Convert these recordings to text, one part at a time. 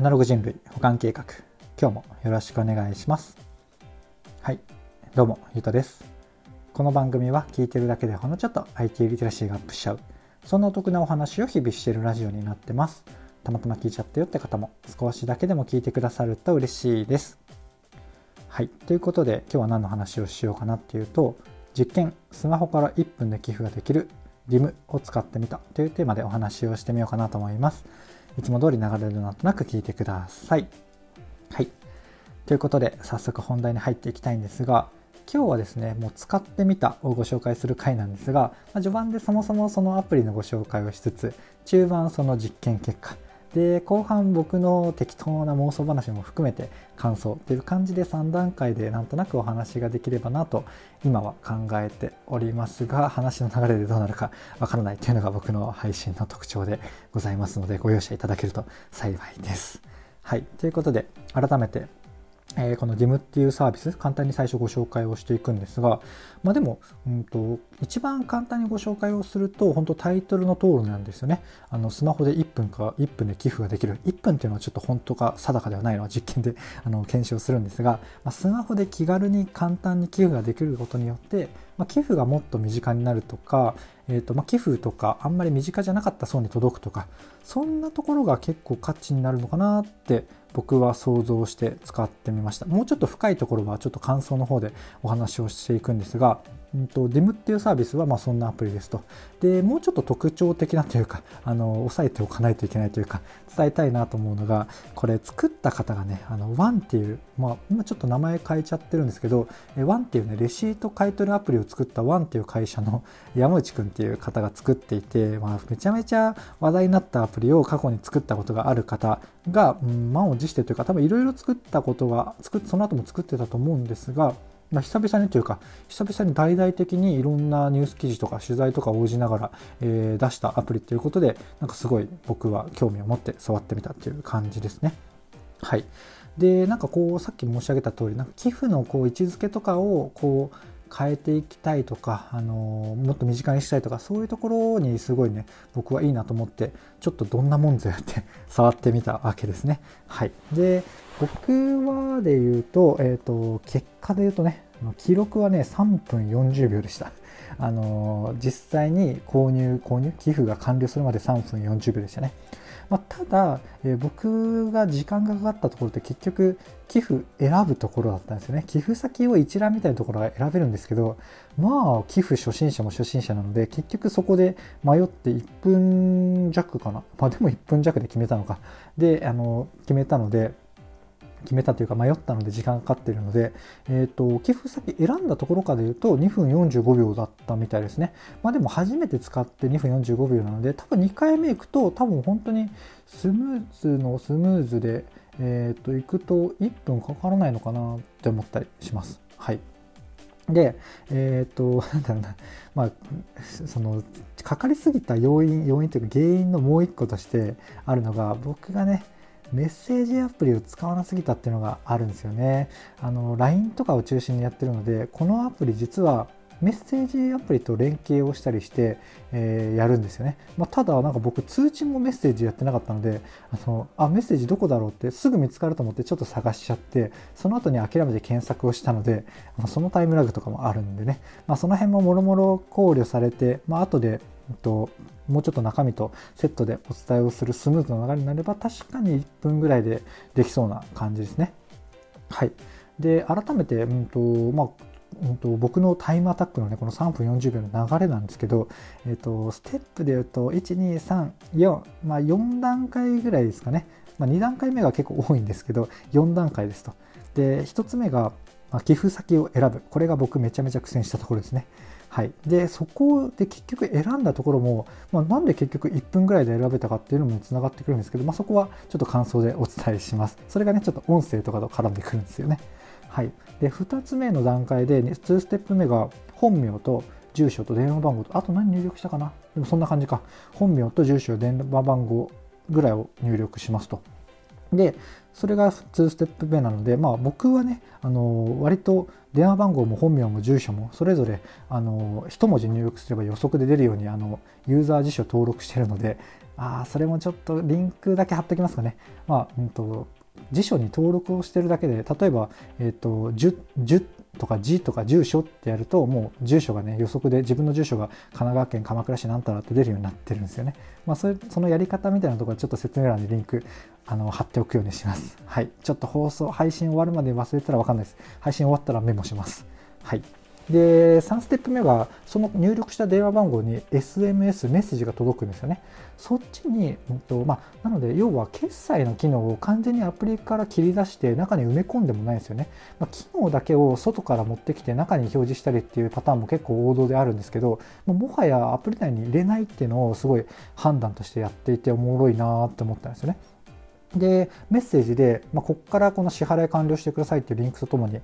アナログ人類補完計画、今日もよろしくお願いします。はい、どうもゆうとです。この番組は聞いてるだけでほんのちょっと IT リテラシーがアップしちゃう、そんなお得なお話を日々しているラジオになってます。たまたま聞いちゃったよって方も少しだけでも聞いてくださると嬉しいです。はい、ということで今日は何の話をしようかなっていうと、実験スマホから1分で寄付ができる DIM を使ってみたというテーマでお話をしてみようかなと思います。いつも通り流れるなんとなく聞いてください。はい、ということで早速本題に入っていきたいんですが、今日はですねもう使ってみたをご紹介する回なんですが、序盤でそもそもそのアプリのご紹介をしつつ、中盤その実験結果で、後半僕の適当な妄想話も含めて感想っていう感じで3段階でなんとなくお話ができればなと今は考えておりますが、話の流れでどうなるかわからないっていうのが僕の配信の特徴でございますので、ご容赦いただけると幸いです。はい、ということで改めてこの DIM っていうサービス、簡単に最初ご紹介をしていくんですが、まあでも、一番簡単にご紹介をすると本当タイトルの通りなんですよね。スマホで1分で寄付ができる、1分っていうのはちょっと本当か定かではないのは実験で検証するんですが、スマホで気軽に簡単に寄付ができることによって、寄付がもっと身近になるとか、寄付とかあんまり身近じゃなかった層に届くとか、そんなところが結構価値になるのかなって僕は想像して使ってみました。もうちょっと深いところはちょっと感想の方でお話をしていくんですが、DIM っていうサービスはそんなアプリですと。でもうちょっと特徴的なというか、抑えておかないといけないというか伝えたいなと思うのが、これ作った方がねONEっていう、今ちょっと名前変えちゃってるんですけど、ONEっていうねレシート買い取りアプリを作ったONEっていう会社の山内くんっていう方が作っていて、めちゃめちゃ話題になったアプリを過去に作ったことがある方が、満を持してというか多分いろいろ作ったことがその後も作ってたと思うんですが、久々にというか大々的にいろんなニュース記事とか取材とか応じながら、出したアプリということで、なんかすごい僕は興味を持って触ってみたっていう感じですね。はい、でなんかこうさっき申し上げた通り、なんか寄付のこう位置づけとかをこう変えていきたいとか、もっと身近にしたいとか、そういうところにすごいね僕はいいなと思って、ちょっとどんなもんぞやって触ってみたわけですね。はい、で僕はで言うと、結果で言うとね記録はね3分40秒でした。実際に寄付が完了するまで3分40秒でしたね。ただ、僕が時間がかかったところって結局寄付選ぶところだったんですよね。寄付先を一覧みたいなところが選べるんですけど、寄付初心者も初心者なので結局そこで迷って1分弱かな、でも1分弱で決めたのかで決めたというか迷ったので時間かかっているので、寄付先選んだところからでいうと2分45秒だったみたいですね。でも初めて使って2分45秒なので、多分2回目行くと多分本当にスムーズで、行くと1分かからないのかなって思ったりします。はい、でなんだろうな、そのかかりすぎた要因というか原因のもう一個としてあるのが、僕がねメッセージアプリを使わなすぎたっていうのがあるんですよね。LINE とかを中心にやってるので、このアプリ実はメッセージアプリと連携をしたりして、やるんですよね。ただなんか僕通知もメッセージやってなかったので、メッセージどこだろうってすぐ見つかると思ってちょっと探しちゃって、その後に諦めて検索をしたので、そのタイムラグとかもあるんでね、その辺ももろもろ考慮されて、後でもうちょっと中身とセットでお伝えをするスムーズな流れになれば、確かに1分ぐらいでできそうな感じですね。はい、で改めて、僕のタイムアタックのねこの3分40秒の流れなんですけど、ステップで言うと1234、4段階ぐらいですかね。2段階目が結構多いんですけど4段階ですと。で1つ目が寄付先を選ぶ、これが僕めちゃめちゃ苦戦したところですね。はい、でそこで結局選んだところも、なんで結局1分ぐらいで選べたかっていうのもつながってくるんですけど、そこはちょっと感想でお伝えします。それがねちょっと音声とかと絡んでくるんですよね。はい、で2つ目の段階で2ステップ目が本名と住所と電話番号と、あと何入力したかな、でもそんな感じか。本名と住所、電話番号ぐらいを入力しますと。でそれが2ステップ目なので、僕はね割と電話番号も本名も住所もそれぞれ一文字入力すれば予測で出るようにユーザー辞書登録してるので、それもちょっとリンクだけ貼っておきますかね。辞書に登録をしてるだけで、例えば、10とか字とか住所ってやると、もう住所がね、予測で自分の住所が神奈川県鎌倉市なんたらって出るようになってるんですよね。そのやり方みたいなところはちょっと説明欄にリンク貼っておくようにします。はい。ちょっと配信終わるまで忘れたらわかんないです。配信終わったらメモします。はい。で、3ステップ目が、その入力した電話番号に SMS、メッセージが届くんですよね。そっちに、なので、要は決済の機能を完全にアプリから切り出して中に埋め込んでもないんですよね。機能だけを外から持ってきて中に表示したりっていうパターンも結構王道であるんですけど、もはやアプリ内に入れないっていうのをすごい判断としてやっていておもろいなって思ったんですよね。で、メッセージで、ここからこの支払い完了してくださいっていうリンクとともに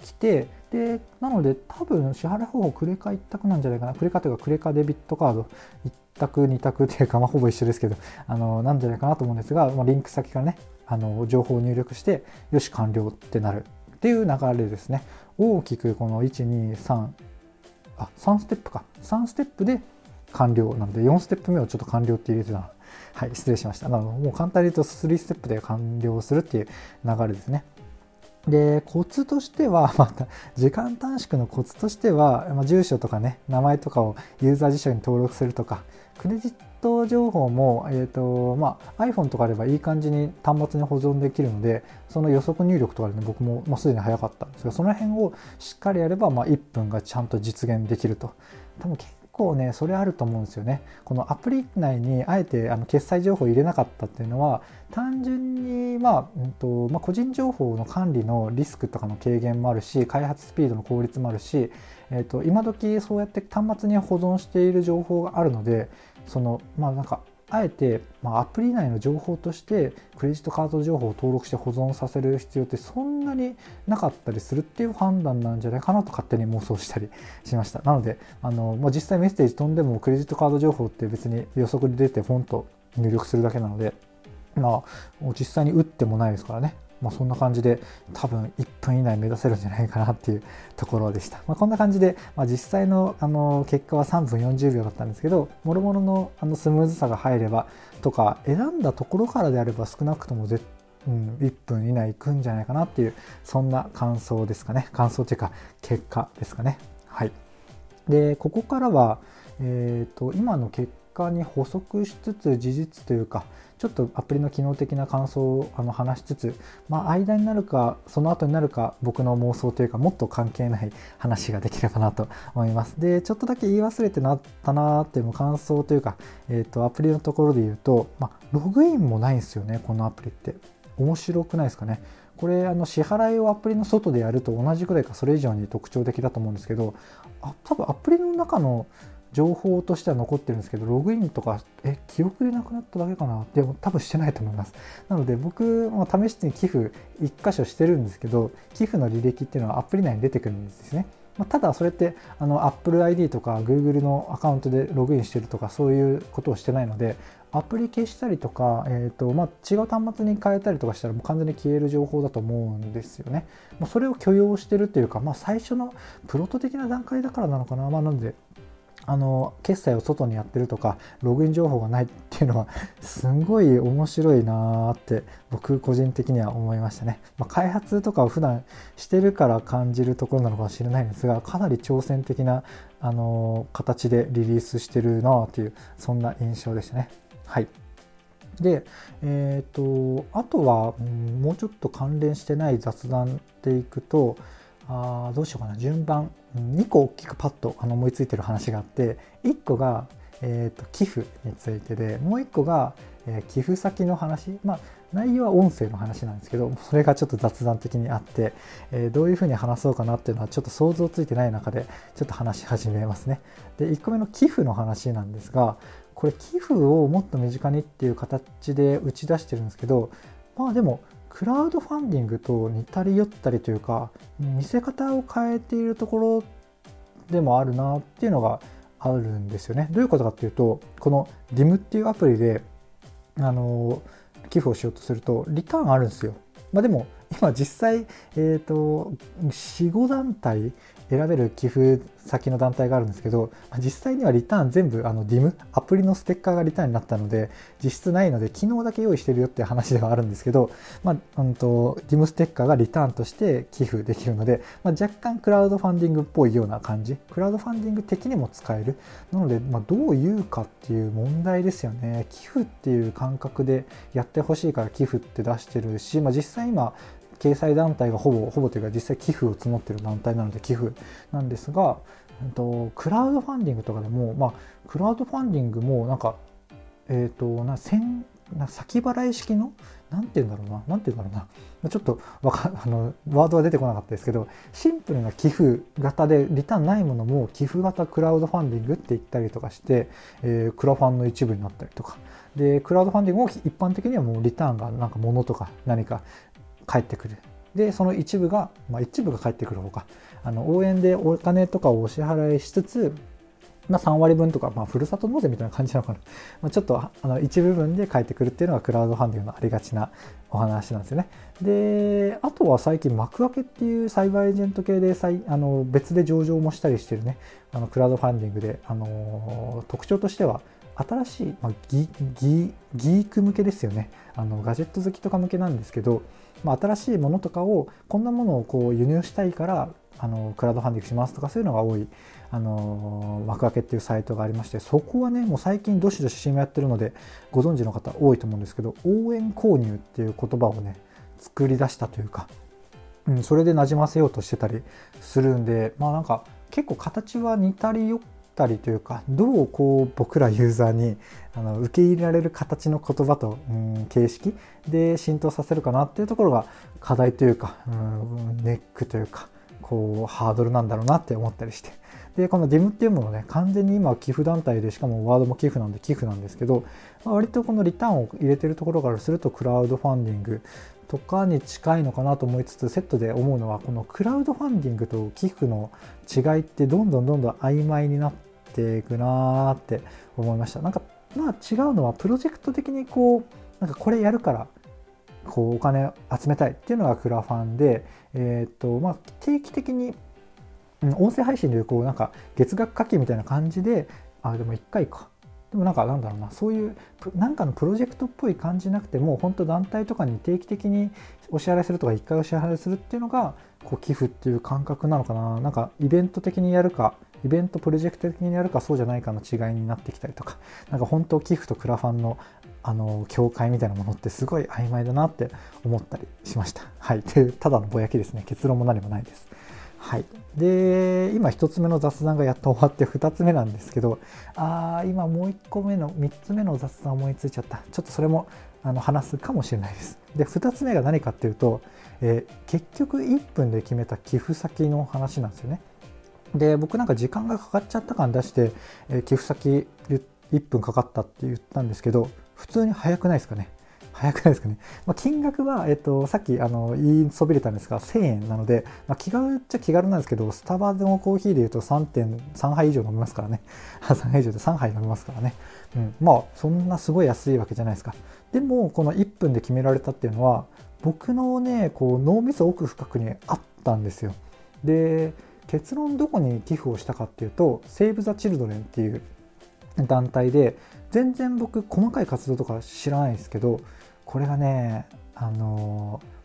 来て、で、なので多分支払い方法クレカ一択なんじゃないかな。クレカというかクレカデビットカード一択二択というか、ほぼ一緒ですけど、なんじゃないかなと思うんですが、リンク先からね、情報を入力して、よし完了ってなるっていう流れですね。大きくこの1、2、3、3ステップか。3ステップで完了なので、4ステップ目をちょっと完了って入れてたな。はい、失礼しました。もう簡単に言うと3ステップで完了するっていう流れですね。で、コツとしては、時間短縮のコツとしては、住所とかね、名前とかをユーザー辞書に登録するとか、クレジット情報も、iPhone とかあればいい感じに端末に保存できるので、その予測入力とかでね、僕も、すでに早かったんですが、その辺をしっかりやれば、1分がちゃんと実現できると。多分結構ね、それあると思うんですよね。このアプリ内にあえて決済情報を入れなかったっていうのは、単純に個人情報の管理のリスクとかの軽減もあるし、開発スピードの効率もあるし、今時そうやって端末に保存している情報があるので、あえて、アプリ内の情報としてクレジットカード情報を登録して保存させる必要ってそんなになかったりするっていう判断なんじゃないかなと勝手に妄想したりしました。なので、もう実際メッセージ飛んでもクレジットカード情報って別に予測で出てフォンと入力するだけなので、実際に打ってもないですからね。そんな感じで多分1分以内目指せるんじゃないかなっていうところでした。こんな感じで、実際の、結果は3分40秒だったんですけど、諸々の、スムーズさが入ればとか選んだところからであれば少なくとも1分以内いくんじゃないかなっていう、そんな感想ですかね。感想というか結果ですかね。はい。で、ここからは、今の結果に補足しつつ事実というか、ちょっとアプリの機能的な感想を話しつつ、間になるかその後になるか僕の妄想というか、もっと関係ない話ができればなと思います。で、ちょっとだけ言い忘れてなったなーっていう感想というか、アプリのところで言うと、ログインもないんですよね。このアプリって面白くないですかね。これ支払いをアプリの外でやると同じくらいかそれ以上に特徴的だと思うんですけど、多分アプリの中の情報としては残ってるんですけど、ログインとか記憶でなくなっただけかな。でも多分してないと思います。なので僕も試して寄付1箇所してるんですけど、寄付の履歴っていうのはアプリ内に出てくるんですね。ただそれってApple ID とか Google のアカウントでログインしてるとかそういうことをしてないので、アプリ消したりとか、違う端末に変えたりとかしたらもう完全に消える情報だと思うんですよね。それを許容してるというか、最初のプロト的な段階だからなのかな。なので決済を外にやってるとかログイン情報がないっていうのはすごい面白いなーって僕個人的には思いましたね。開発とかを普段してるから感じるところなのかもしれないんですが、かなり挑戦的な形でリリースしてるなーっていう、そんな印象でしたね。はい。で、あとはもうちょっと関連してない雑談でいくと、どうしようかな。順番2個大きくパッと思いついてる話があって、1個が、寄付についてで、もう1個が、寄付先の話、内容は音声の話なんですけど、それがちょっと雑談的にあって、どういうふうに話そうかなっていうのはちょっと想像ついてない中でちょっと話し始めますね。で、1個目の寄付の話なんですが、これ寄付をもっと身近にっていう形で打ち出してるんですけど、でもクラウドファンディングと似たり寄ったりというか、見せ方を変えているところでもあるなっていうのがあるんですよね。どういうことかっていうと、この DIM っていうアプリで寄付をしようとするとリターンあるんですよ。でも今実際4、5団体選べる寄付先の団体があるんですけど、実際にはリターン全部DIM アプリのステッカーがリターンになったので実質ないので、機能だけ用意してるよって話ではあるんですけど、DIM ステッカーがリターンとして寄付できるので、若干クラウドファンディングっぽいような感じ、クラウドファンディング的にも使える。なので、どういうかっていう問題ですよね。寄付っていう感覚でやってほしいから寄付って出してるし、実際今掲載団体がほぼというか実際寄付を募っている団体なので寄付なんですが、クラウドファンディングとかでも、クラウドファンディングも先払い式のちょっとワードは出てこなかったですけど、シンプルな寄付型でリターンないものも寄付型クラウドファンディングって言ったりとかして、クラファンの一部になったりとかで、クラウドファンディングも一般的にはもうリターンが物とか何か返ってくる。でその一部が返ってくるほか、応援でお金とかをお支払いしつつ、3割分とか、ふるさと納税みたいな感じなのかな、ちょっと一部分で返ってくるっていうのがクラウドファンディングのありがちなお話なんですよね。であとは最近幕開けっていうサイバーエージェント系で別で上場もしたりしてるね、クラウドファンディングで、特徴としては新しい、ギーク向けですよね。ガジェット好きとか向けなんですけど、新しいものとかをこんなものを輸入したいからクラウドファンディングしますとか、そういうのが多い幕開けっていうサイトがありまして、そこはねもう最近どしどし CM やってるのでご存知の方多いと思うんですけど、応援購入っていう言葉をね作り出したというか、それでなじませようとしてたりするんで、結構形は似たりよたりというか、どう僕らユーザーに受け入れられる形の言葉と、形式で浸透させるかなっていうところが課題というか、ネックというかハードルなんだろうなって思ったりして、でこの DIM っていうものね、完全に今寄付団体で、しかもワードも寄付なんで寄付なんですけど、割とこのリターンを入れてるところからするとクラウドファンディングとかに近いのかなと思いつつ、セットで思うのはこのクラウドファンディングと寄付の違いってどんどん曖昧になっていくなーって思いました。違うのはプロジェクト的にこれやるからお金集めたいっていうのがクラファンで、定期的に音声配信でいう月額課金みたいな感じで、でも1回かでもそういうのプロジェクトっぽい感じじゃなくて、もう本当団体とかに定期的にお支払いするとか1回お支払いするっていうのが寄付っていう感覚なのかな。イベント的にやるかイベントプロジェクト的にやるかそうじゃないかの違いになってきたりとか、本当寄付とクラファンの境界みたいなものってすごい曖昧だなって思ったりしました。はい、ただのぼやきですね。結論も何もないです。はい、で今1つ目の雑談がやっと終わって2つ目なんですけど、今もう3つ目の雑談思いついちゃった。ちょっとそれも話すかもしれないです。で2つ目が何かっていうと、結局1分で決めた寄付先の話なんですよね。で僕時間がかかっちゃった感出して、寄付先1分かかったって言ったんですけど、普通に早くないですかね。金額は、さっき言いそびれたんですが1000円なので、気軽っちゃ気軽なんですけど、スタバのコーヒーでいうと 3.3 杯以上飲みますからね3杯以上で3杯飲みますからね、そんなすごい安いわけじゃないですか。でもこの1分で決められたっていうのは僕のね脳みそ奥深くにあったんですよ。で結論どこに寄付をしたかっていうと、セーブ・ザ・チルドレンっていう団体で、全然僕細かい活動とか知らないですけど、これがね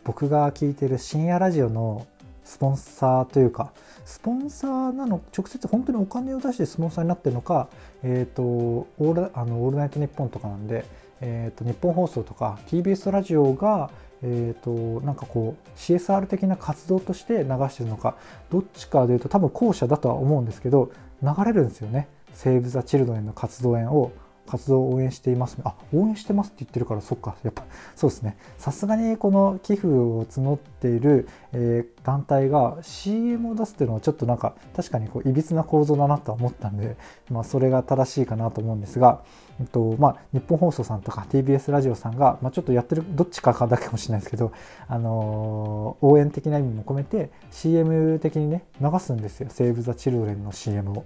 僕が聞いてる深夜ラジオのスポンサーというか、スポンサーなの直接本当にお金を出してスポンサーになってるのか、オールナイトニッポンとかなんで、日本放送とか TBS ラジオがCSR 的な活動として流してるのか、どっちかでいうと多分後者だとは思うんですけど、流れるんですよね。セーブ・ザ・チルドレンの活動を応援しています。応援してますって言ってるから、そっか、やっぱそうですね。さすがにこの寄付を募っている、団体が CM を出すっていうのはちょっと確かにいびつな構造だなとは思ったんで、それが正しいかなと思うんですが、日本放送さんとか TBS ラジオさんが、ちょっとやってるどっちかだけかもしれないですけど、応援的な意味も込めて CM 的にね流すんですよ。セーブ・ザ・チルドレンの CM を。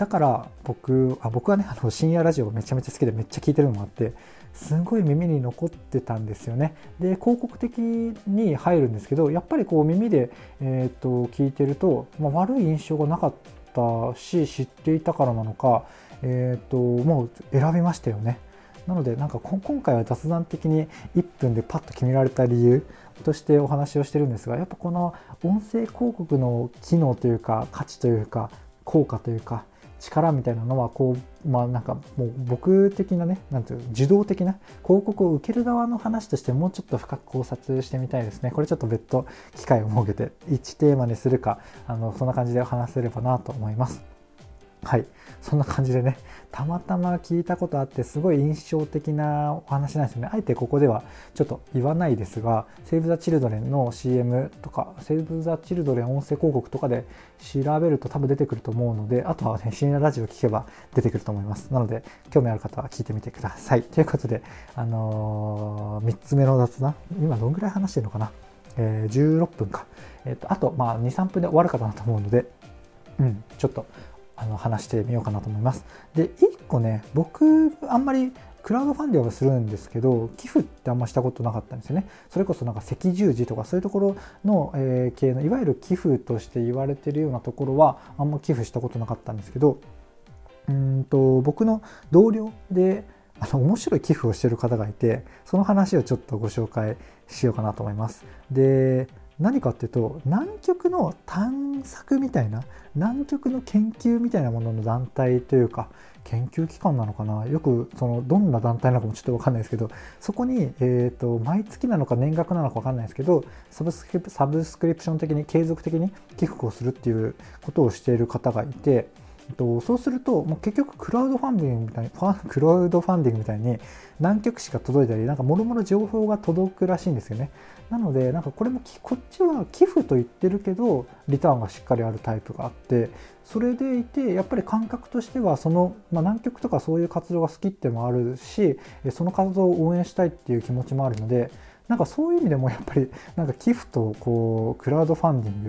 だから僕はね、深夜ラジオめちゃめちゃ好きでめっちゃ聞いてるのもあって、すごい耳に残ってたんですよね。で、広告的に入るんですけど、やっぱりこう耳で、聞いてると、悪い印象がなかったし、知っていたからなのか、もう選びましたよね。なのでなんか今回は雑談的に1分でパッと決められた理由としてお話をしてるんですが、やっぱこの音声広告の機能というか価値というか効果というか力みたいなのはこう、なんかもう僕的なね、なんていう受動的な広告を受ける側の話としてもうちょっと深く考察してみたいですね。これちょっと別途機会を設けて1テーマにするか、そんな感じで話せればなと思います。はい、そんな感じでね、たまたま聞いたことあってすごい印象的なお話なんですよね。あえてここではちょっと言わないですが、セーブ・ザ・チルドレンの CM とかセーブ・ザ・チルドレン音声広告とかで調べると多分出てくると思うので、あとはね、深夜ラジオ聞けば出てくると思います。なので興味ある方は聞いてみてください。ということで、3つ目の雑談、今どんぐらい話してるのかな、16分か、あと2,3 分で終わるかなと思うので、ちょっと話してみようかなと思います。で、1個ね、僕あんまりクラウドファンディングはするんですけど、寄付ってあんましたことなかったんですよね。それこそなんか赤十字とかそういうところの、系のいわゆる寄付として言われてるようなところはあんま寄付したことなかったんですけど、僕の同僚で面白い寄付をしてる方がいて、その話をちょっとご紹介しようかなと思います。で、何かっていうと、南極の探索みたいな、南極の研究みたいなものの団体というか研究機関なのかな、よくどんな団体なのかもちょっと分かんないですけど、そこに、毎月なのか年額なのか分かんないですけど、サブスクリプション的に継続的に寄付をするっていうことをしている方がいて、そうすると結局クラウドファンディングみたいに何曲しか届いたり、なんかもろもろ情報が届くらしいんですよね。なのでなんかこれもこっちは寄付と言ってるけどリターンがしっかりあるタイプがあって、それでいてやっぱり感覚としては南極とかそういう活動が好きってもあるし、その活動を応援したいっていう気持ちもあるので、なんかそういう意味でもやっぱりなんか寄付とこうクラウドファンディ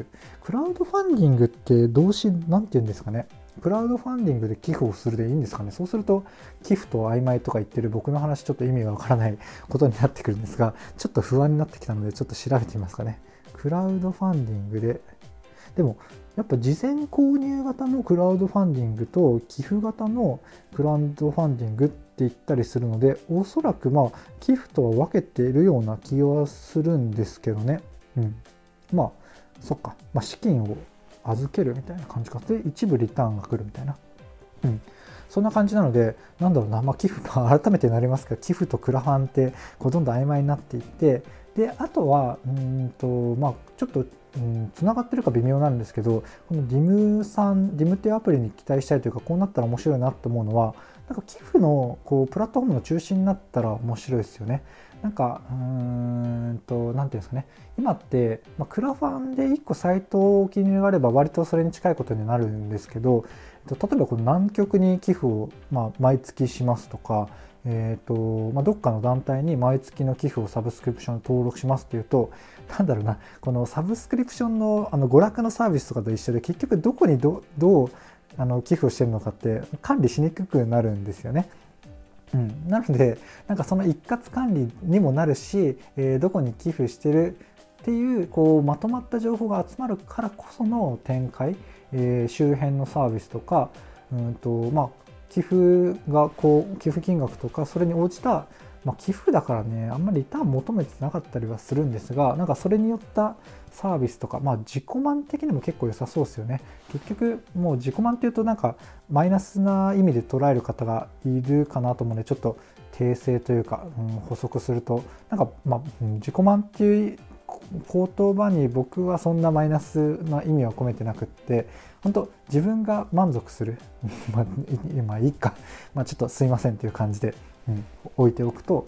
ングって動詞なんて言うんですかね、クラウドファンディングで寄付をするでいいんですかね。そうすると寄付と曖昧とか言ってる僕の話、ちょっと意味がわからないことになってくるんですが、ちょっと不安になってきたのでちょっと調べてみますかね。クラウドファンディングで、でもやっぱ事前購入型のクラウドファンディングと寄付型のクラウドファンディングって言ったりするので、おそらく寄付とは分けているような気はするんですけどね。そっか、資金を預けるみたいな感じかで、一部リターンが来るみたいな、そんな感じなので、なんだろうな、寄付改めてなりますけど、寄付とクラファンってどんどん曖昧になっていって、で、あとはちょっとつながってるか微妙なんですけど、この DIM さん、DIM っていうアプリに期待したいというか、こうなったら面白いなと思うのは、なんか寄付のプラットフォームの中心になったら面白いですよね。なんかなんていうんですかね、今って、クラファンで1個サイトを記入があれば割とそれに近いことになるんですけど、例えばこの南極に寄付を、毎月しますとか、どっかの団体に毎月の寄付をサブスクリプション登録しますっていうと、なんだろうな、このサブスクリプションの、娯楽のサービスとかと一緒で、結局どこにどう寄付をしてるのかって管理しにくくなるんですよね。なのでなんかその一括管理にもなるし、どこに寄付してるっていう、まとまった情報が集まるからこその展開、周辺のサービスとか、寄付金額とかそれに応じた、寄付だからね、あんまりリターン求めてなかったりはするんですが、なんかそれによったサービスとか、自己満的にも結構良さそうですよね。結局もう自己満っていうとなんかマイナスな意味で捉える方がいるかなと思うので、ちょっと訂正というか、補足すると、なんか自己満っていう言葉に僕はそんなマイナスな意味は込めてなくって、本当自分が満足するいいか、ちょっとすいませんっていう感じで、置いておくと、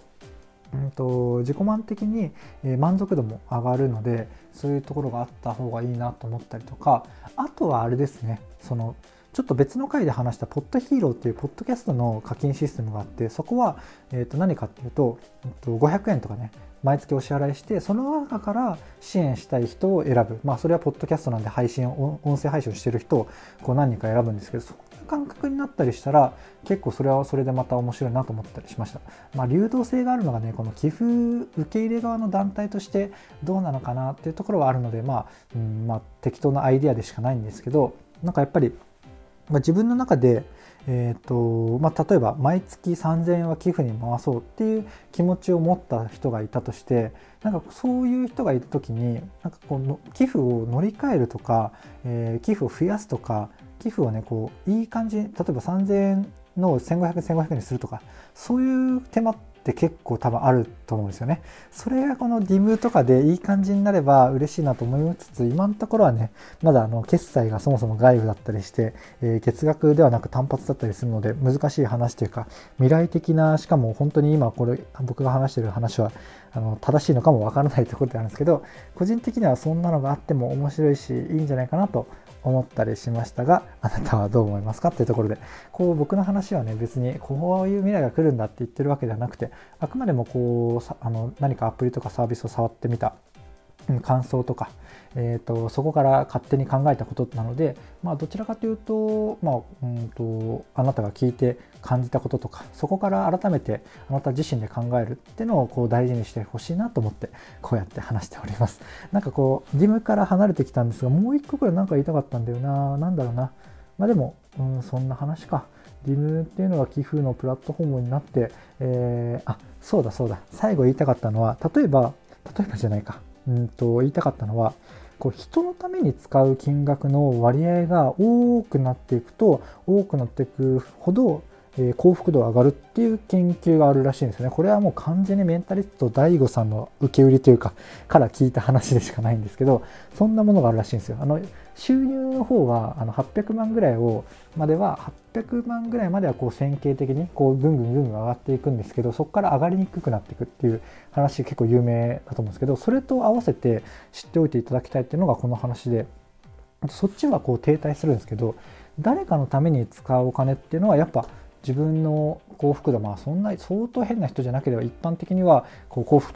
自己満的に満足度も上がるので、そういうところがあった方がいいなと思ったりとか、あとはあれですね、ちょっと別の回で話したポッドヒーローっていうポッドキャストの課金システムがあって、そこは、何かっていうと、500円とかね、毎月お支払いして、その中から支援したい人を選ぶ、それはポッドキャストなんで配信を音声配信をしている人を何人か選ぶんですけど、そのな感覚になったりしたら、結構それはそれでまた面白いなと思ったりしました。まあ、流動性があるのがね、この寄付受け入れ側の団体としてどうなのかなっていうところはあるので、まあ適当なアイデアでしかないんですけど、なんかやっぱり、自分の中で、例えば毎月3000円は寄付に回そうっていう気持ちを持った人がいたとして、なんかそういう人がいた時に、なんかこの寄付を乗り換えるとか、寄付を増やすとか、寄付をねこういい感じに、例えば3000円の1500円にするとか、そういう手間って結構多分あると思うんですよね。それがこの DIM とかでいい感じになれば嬉しいなと思いつつ、今のところはね、まだ決済がそもそも外部だったりして、月額ではなく単発だったりするので、難しい話というか、未来的な、しかも本当に今これ僕が話してる話は正しいのかもわからないところであるんですけど、個人的にはそんなのがあっても面白いし、いいんじゃないかなと思ったりしましたが、あなたはどう思いますかっていうところで、こう僕の話はね、別にこういう未来が来るんだって言ってるわけではなくて、あくまでもこう何かアプリとかサービスを触ってみた感想とか、そこから勝手に考えたことなので、どちらかというと、あなたが聞いて感じたこととか、そこから改めてあなた自身で考えるっていうのをこう大事にしてほしいなと思って、こうやって話しております。なんかこうDIMから離れてきたんですが、もう一個くらいなんか言いたかったんだよな、なんだろうな。でも、そんな話か。DIMっていうのが寄付のプラットフォームになって、そうだ、最後言いたかったのは、言いたかったのは、こう人のために使う金額の割合が多くなっていくほど、幸福度が上がるっていう研究があるらしいんですよね。これはもう完全にメンタリスト DAIGO さんの受け売りというかから聞いた話でしかないんですけど、そんなものがあるらしいんですよ。収入の方は800万ぐらいまではこう線形的にこうぐんぐん上がっていくんですけど、そこから上がりにくくなっていくっていう話、結構有名だと思うんですけど、それと合わせて知っておいていただきたいっていうのがこの話で、そっちはこう停滞するんですけど、誰かのために使うお金っていうのはやっぱ自分の幸福度、そんな相当変な人じゃなければ一般的にはこう幸福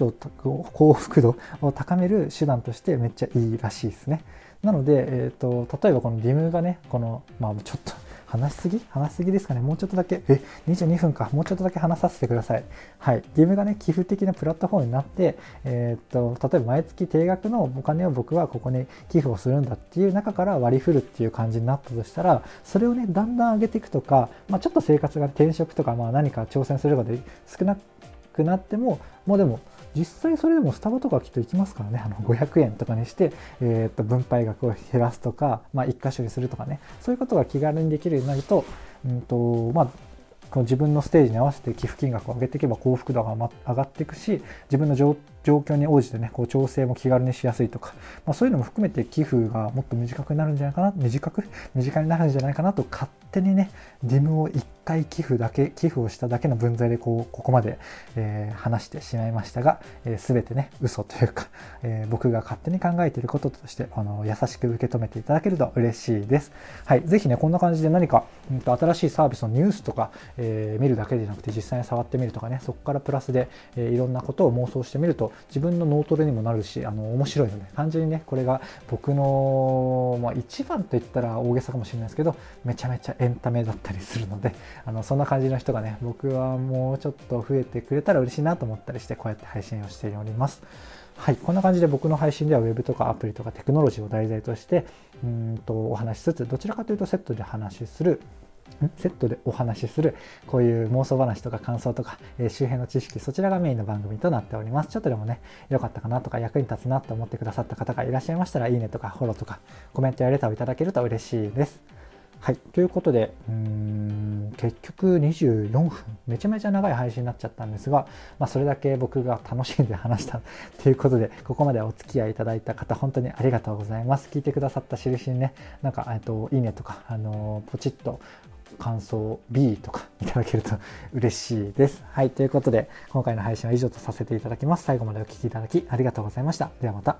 度を高める手段としてめっちゃいいらしいですね。なので、例えばこのDIMがね、ちょっと話しすぎですかね。もうちょっとだけ、22分か。もうちょっとだけ話させてください。はい。DIMがね、寄付的なプラットフォームになって、例えば毎月定額のお金を僕はここに寄付をするんだっていう中から割り振るっていう感じになったとしたら、それをね、だんだん上げていくとか、ちょっと生活が転職とか、何か挑戦することで少なくなっても、でも、実際それでもスタバとかきっと行きますからね、500円とかにして、分配額を減らすとか、1箇所にするとかね、そういうことが気軽にできるようになると、この自分のステージに合わせて寄付金額を上げていけば幸福度が上がっていくし、自分の状況に応じてね、こう調整も気軽にしやすいとか、そういうのも含めて寄付がもっと身近になるんじゃないかなと、勝手にね、DIMを1回寄付をしただけの分際でここまで、話してしまいましたが、全てね、嘘というか、僕が勝手に考えていることとして優しく受け止めていただけると嬉しいです。はい、ぜひね、こんな感じで何か、新しいサービスのニュースとか、見るだけじゃなくて実際に触ってみるとかね、そこからプラスで、いろんなことを妄想してみると自分の脳トレにもなるし、面白いので、単純にね、これが僕の、一番と言ったら大げさかもしれないですけど、めちゃめちゃエンタメだったりするので、そんな感じの人がね、僕はもうちょっと増えてくれたら嬉しいなと思ったりして、こうやって配信をしております。はい、こんな感じで僕の配信ではウェブとかアプリとかテクノロジーを題材としてお話しつつ、どちらかというとセットでお話しする、こういう妄想話とか感想とか、周辺の知識、そちらがメインの番組となっております。ちょっとでもね、良かったかなとか役に立つなと思ってくださった方がいらっしゃいましたら、いいねとかフォローとかコメントやレターをいただけると嬉しいです。はい、ということで、結局24分、めちゃめちゃ長い配信になっちゃったんですが、それだけ僕が楽しんで話したということで、ここまでお付き合いいただいた方、本当にありがとうございます。聞いてくださった印にね、なんかいいねとか、ポチッと感想 B とかいただけると嬉しいです。はい、ということで今回の配信は以上とさせていただきます。最後までお聞きいただきありがとうございました。ではまた。